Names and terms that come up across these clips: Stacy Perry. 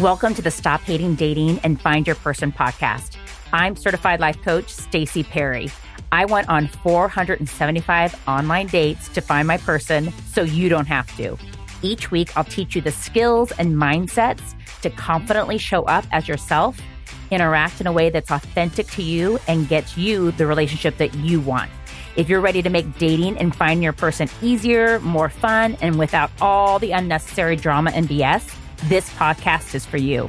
Welcome to the Stop Hating Dating and Find Your Person podcast. I'm certified life coach, Stacy Perry. I went on 475 online dates to find my person so you don't have to. Each week, I'll teach you the skills and mindsets to confidently show up as yourself, interact in a way that's authentic to you, and gets you the relationship that you want. If you're ready to make dating and finding your person easier, more fun, and without all the unnecessary drama and BS, this podcast is for you.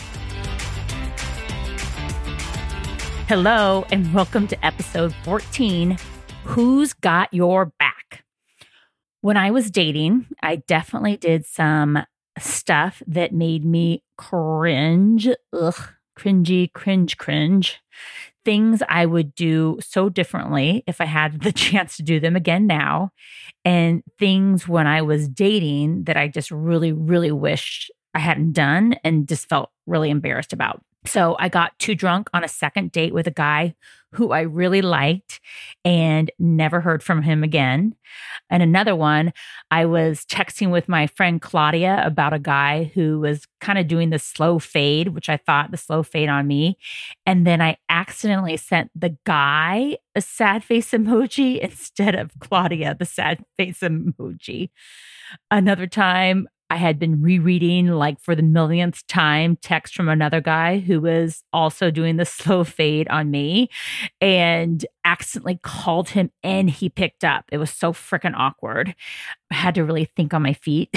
Hello, and welcome to episode 14, Who's Got Your Back? When I was dating, I definitely did some stuff that made me cringe. Cringe. Things I would do so differently if I had the chance to do them again now. And things when I was dating that I just really wished I hadn't done and just felt really embarrassed about. So I got too drunk on a second date with a guy who I really liked and never heard from him again. And another one, I was texting with my friend Claudia about a guy who was kind of doing the slow fade, which I thought the slow fade on me. And then I accidentally sent the guy a sad face emoji instead of Claudia, the sad face emoji. Another time, I had been rereading, like for the millionth time, text from another guy who was also doing the slow fade on me and accidentally called him and he picked up. It was so freaking awkward. I had to really think on my feet.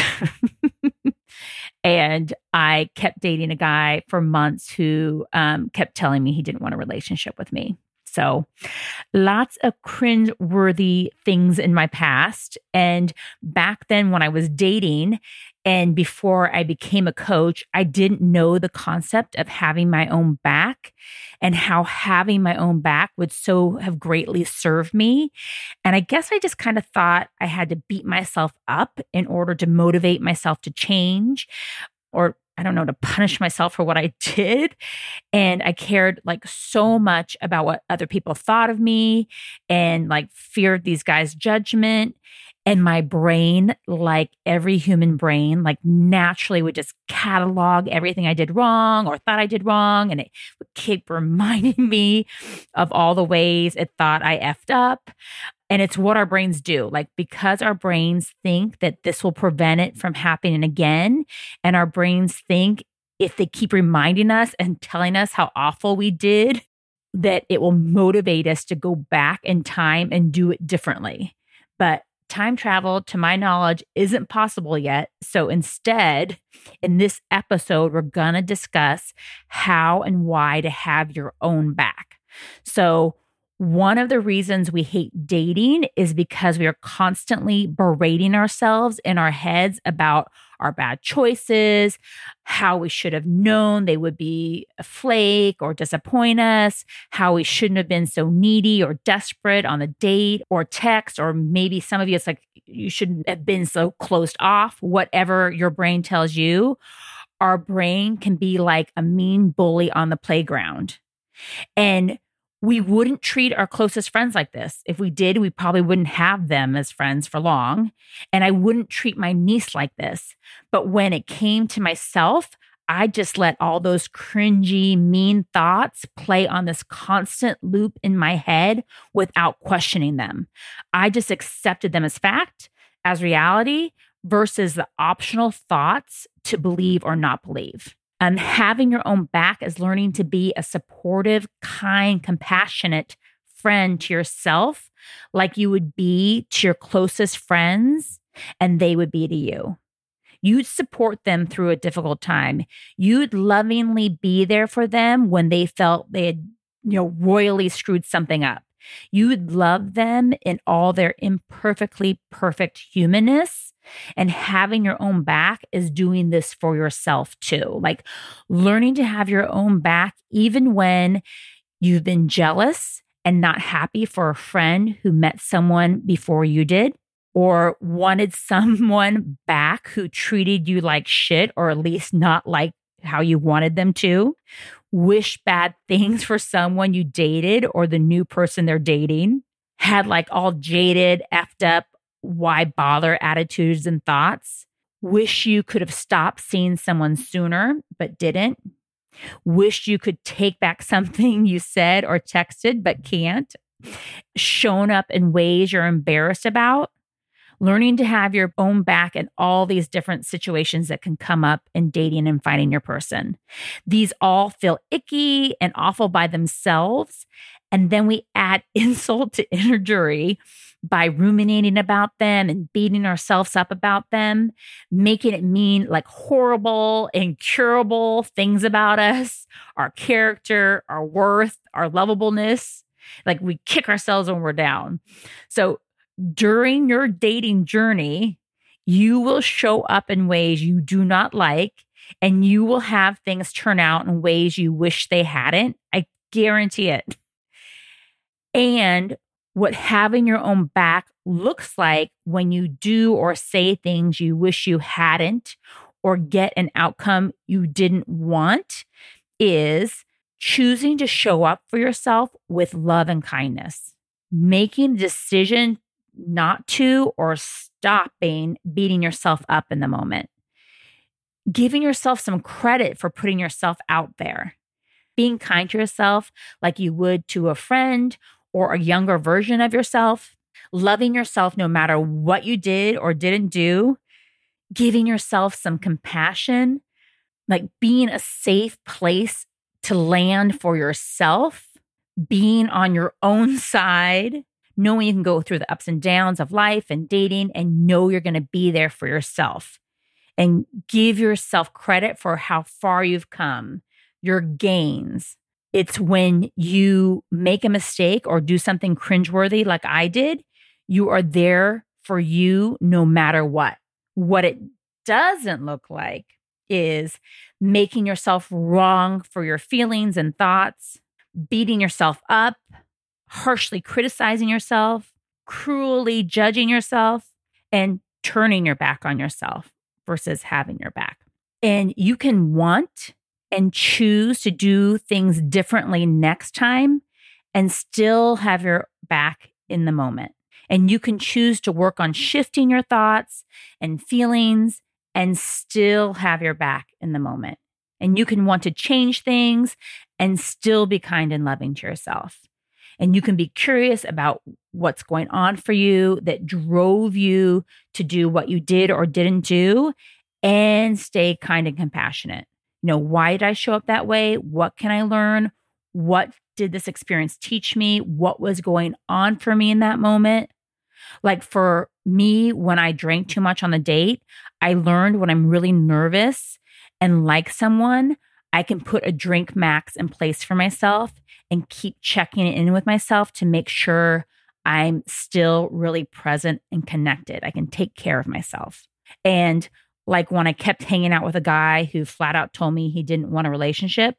And I kept dating a guy for months who kept telling me he didn't want a relationship with me. So lots of cringeworthy things in my past. And back then when I was dating and before I became a coach, I didn't know the concept of having my own back and how having my own back would so have greatly served me. And I guess I just kind of thought I had to beat myself up in order to motivate myself to change, or I don't know, to punish myself for what I did. And I cared like so much about what other people thought of me and like feared these guys' judgment. And my brain, like every human brain, like naturally would just catalog everything I did wrong or thought I did wrong. And it would keep reminding me of all the ways it thought I effed up. And it's what our brains do. Like, because our brains think that this will prevent it from happening again. And our brains think if they keep reminding us and telling us how awful we did, that it will motivate us to go back in time and do it differently. But time travel, to my knowledge, isn't possible yet. So instead, in this episode, we're going to discuss how and why to have your own back. So one of the reasons we hate dating is because we are constantly berating ourselves in our heads about our bad choices, how we should have known they would be a flake or disappoint us, how we shouldn't have been so needy or desperate on the date or text, or maybe some of you, it's like you shouldn't have been so closed off, whatever your brain tells you. Our brain can be like a mean bully on the playground. And we wouldn't treat our closest friends like this. If we did, we probably wouldn't have them as friends for long. And I wouldn't treat my niece like this. But when it came to myself, I just let all those cringy, mean thoughts play on this constant loop in my head without questioning them. I just accepted them as fact, as reality, versus the optional thoughts to believe or not believe. And having your own back is learning to be a supportive, kind, compassionate friend to yourself, like you would be to your closest friends, and they would be to you. You'd support them through a difficult time. You'd lovingly be there for them when they felt they had, royally screwed something up. You'd love them in all their imperfectly perfect humanness. And having your own back is doing this for yourself too. Like learning to have your own back, even when you've been jealous and not happy for a friend who met someone before you did, or wanted someone back who treated you like shit, or at least not like how you wanted them to. Wish bad things for someone you dated or the new person they're dating. Had like all jaded, effed up, why bother attitudes and thoughts. Wish you could have stopped seeing someone sooner, but didn't. Wish you could take back something you said or texted, but can't. Shown up in ways you're embarrassed about. Learning to have your own back in all these different situations that can come up in dating and finding your person. These all feel icky and awful by themselves. And then we add insult to injury by ruminating about them and beating ourselves up about them, making it mean like horrible, incurable things about us, our character, our worth, our lovableness. Like we kick ourselves when we're down. So during your dating journey, you will show up in ways you do not like, and you will have things turn out in ways you wish they hadn't. I guarantee it. And what having your own back looks like when you do or say things you wish you hadn't or get an outcome you didn't want is choosing to show up for yourself with love and kindness, making a decision not to, or stopping beating yourself up in the moment, giving yourself some credit for putting yourself out there, being kind to yourself like you would to a friend or a younger version of yourself, loving yourself no matter what you did or didn't do, giving yourself some compassion, like being a safe place to land for yourself, being on your own side, knowing you can go through the ups and downs of life and dating and know you're going to be there for yourself, and give yourself credit for how far you've come, your gains. It's when you make a mistake or do something cringeworthy like I did, you are there for you no matter what. What it doesn't look like is making yourself wrong for your feelings and thoughts, beating yourself up, harshly criticizing yourself, cruelly judging yourself, and turning your back on yourself versus having your back. And you can want and choose to do things differently next time and still have your back in the moment. And you can choose to work on shifting your thoughts and feelings and still have your back in the moment. And you can want to change things and still be kind and loving to yourself. And you can be curious about what's going on for you that drove you to do what you did or didn't do, and stay kind and compassionate. You know, why did I show up that way? What can I learn? What did this experience teach me? What was going on for me in that moment? Like for me, when I drank too much on the date, I learned when I'm really nervous and like someone, I can put a drink max in place for myself and keep checking in with myself to make sure I'm still really present and connected. I can take care of myself. And like when I kept hanging out with a guy who flat out told me he didn't want a relationship,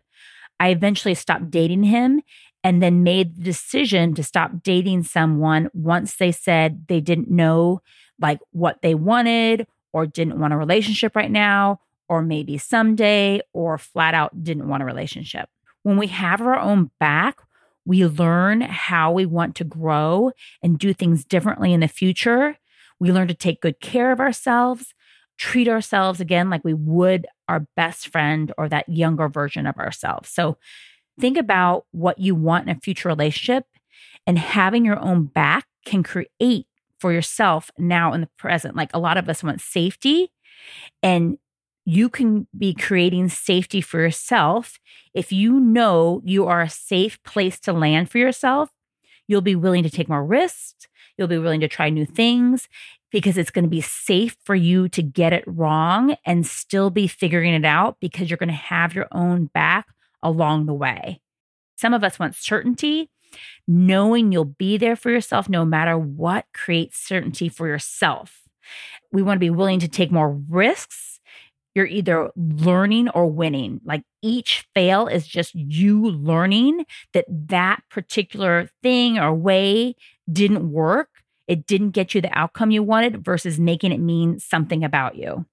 I eventually stopped dating him and then made the decision to stop dating someone once they said they didn't know like what they wanted or didn't want a relationship right now, or maybe someday, or flat out didn't want a relationship. When we have our own back, we learn how we want to grow and do things differently in the future. We learn to take good care of ourselves, treat ourselves again like we would our best friend or that younger version of ourselves. So think about what you want in a future relationship, and having your own back can create for yourself now in the present. Like a lot of us want safety, and you can be creating safety for yourself. If you know you are a safe place to land for yourself, you'll be willing to take more risks. You'll be willing to try new things because it's going to be safe for you to get it wrong and still be figuring it out because you're going to have your own back along the way. Some of us want certainty. Knowing you'll be there for yourself no matter what creates certainty for yourself. We want to be willing to take more risks. You're either learning or winning. Like each fail is just you learning that particular thing or way didn't work. It didn't get you the outcome you wanted versus making it mean something about you.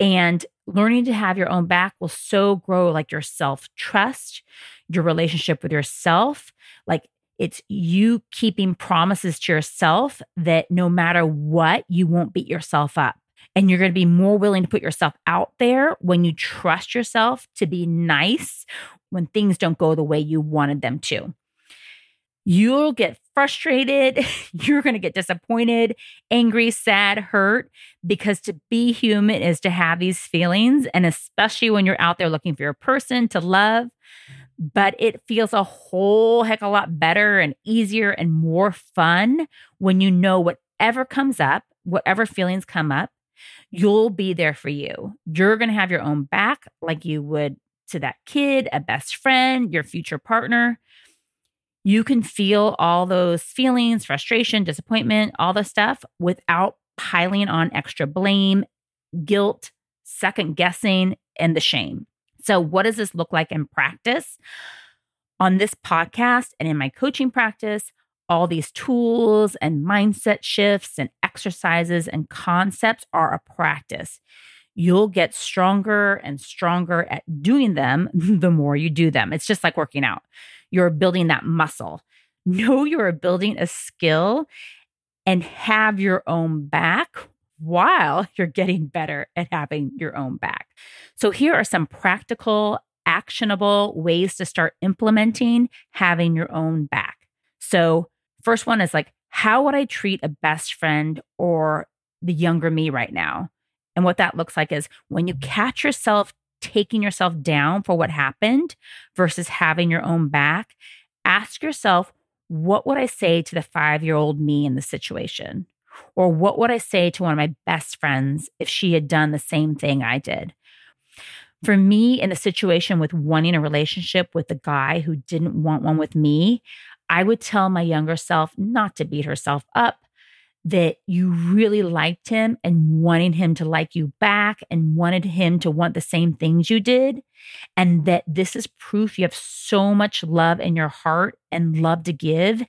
And learning to have your own back will so grow like your self-trust, your relationship with yourself. Like It's you keeping promises to yourself that no matter what, you won't beat yourself up. And you're going to be more willing to put yourself out there when you trust yourself to be nice when things don't go the way you wanted them to. You'll get frustrated. You're going to get disappointed, angry, sad, hurt, because to be human is to have these feelings. And especially when you're out there looking for your person to love, but it feels a whole heck of a lot better and easier and more fun when you know whatever comes up, whatever feelings come up, you'll be there for you. You're going to have your own back like you would to that kid, a best friend, your future partner. You can feel all those feelings, frustration, disappointment, all the stuff without piling on extra blame, guilt, second guessing, and the shame. So what does this look like in practice? On this podcast and in my coaching practice, all these tools and mindset shifts and exercises and concepts are a practice. You'll get stronger and stronger at doing them the more you do them. It's just like working out. You're building that muscle. Know you're building a skill and have your own back while you're getting better at having your own back. So here are some practical, actionable ways to start implementing having your own back. So first one is like, how would I treat a best friend or the younger me right now? And what that looks like is when you catch yourself taking yourself down for what happened versus having your own back, ask yourself, what would I say to the 5-year-old me in the situation? Or what would I say to one of my best friends if she had done the same thing I did? For me, in the situation with wanting a relationship with the guy who didn't want one with me, I would tell my younger self not to beat herself up, that you really liked him and wanting him to like you back and wanted him to want the same things you did. And that this is proof you have so much love in your heart and love to give.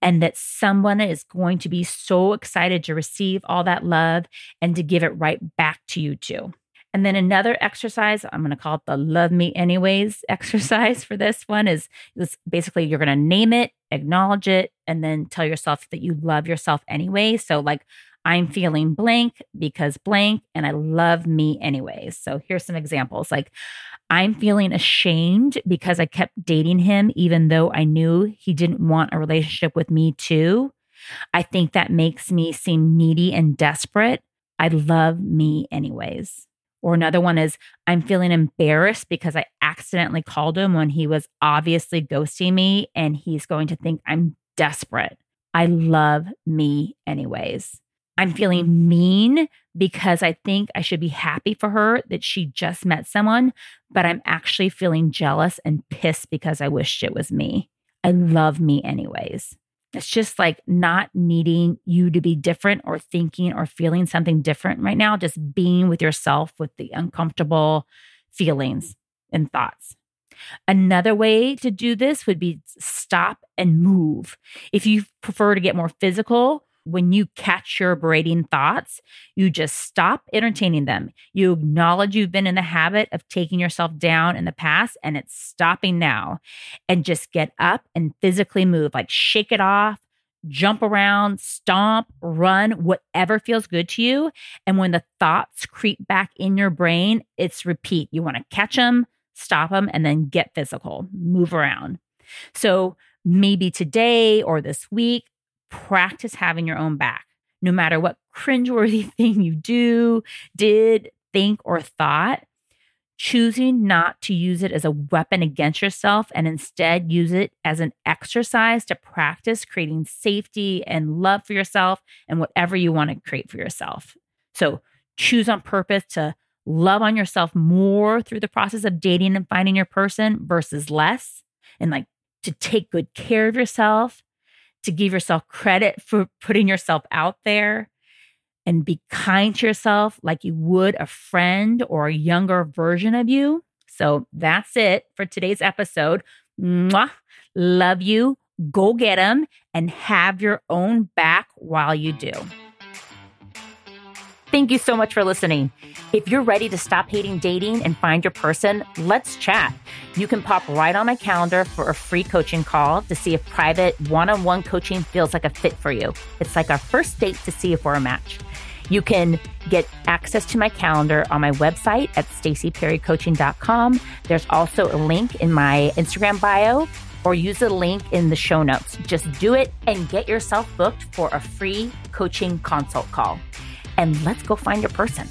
And that someone is going to be so excited to receive all that love and to give it right back to you too. And then another exercise, I'm going to call it the Love Me Anyways exercise for this one, is basically you're going to name it, acknowledge it, and then tell yourself that you love yourself anyway. So like, I'm feeling blank because blank, and I love me anyways. So here's some examples. Like, I'm feeling ashamed because I kept dating him even though I knew he didn't want a relationship with me too. I think that makes me seem needy and desperate. I love me anyways. Or another one is, I'm feeling embarrassed because I accidentally called him when he was obviously ghosting me and he's going to think I'm desperate. I love me anyways. I'm feeling mean because I think I should be happy for her that she just met someone, but I'm actually feeling jealous and pissed because I wished it was me. I love me anyways. It's just like not needing you to be different or thinking or feeling something different right now, just being with yourself with the uncomfortable feelings and thoughts. Another way to do this would be stop and move. If you prefer to get more physical, when you catch your berating thoughts, you just stop entertaining them. You acknowledge you've been in the habit of taking yourself down in the past and it's stopping now. And just get up and physically move, like shake it off, jump around, stomp, run, whatever feels good to you. And when the thoughts creep back in your brain, it's repeat. You want to catch them, stop them, and then get physical, move around. So maybe today or this week, practice having your own back. No matter what cringeworthy thing you did, think, or thought, choosing not to use it as a weapon against yourself and instead use it as an exercise to practice creating safety and love for yourself and whatever you want to create for yourself. So choose on purpose to love on yourself more through the process of dating and finding your person versus less, and like to take good care of yourself, to give yourself credit for putting yourself out there, and be kind to yourself like you would a friend or a younger version of you. So that's it for today's episode. Mwah. Love you. Go get them and have your own back while you do. Thank you so much for listening. If you're ready to stop hating dating and find your person, let's chat. You can pop right on my calendar for a free coaching call to see if private one-on-one coaching feels like a fit for you. It's like our first date to see if we're a match. You can get access to my calendar on my website at stacyperrycoaching.com. There's also a link in my Instagram bio, or use the link in the show notes. Just do it and get yourself booked for a free coaching consult call. And let's go find your person.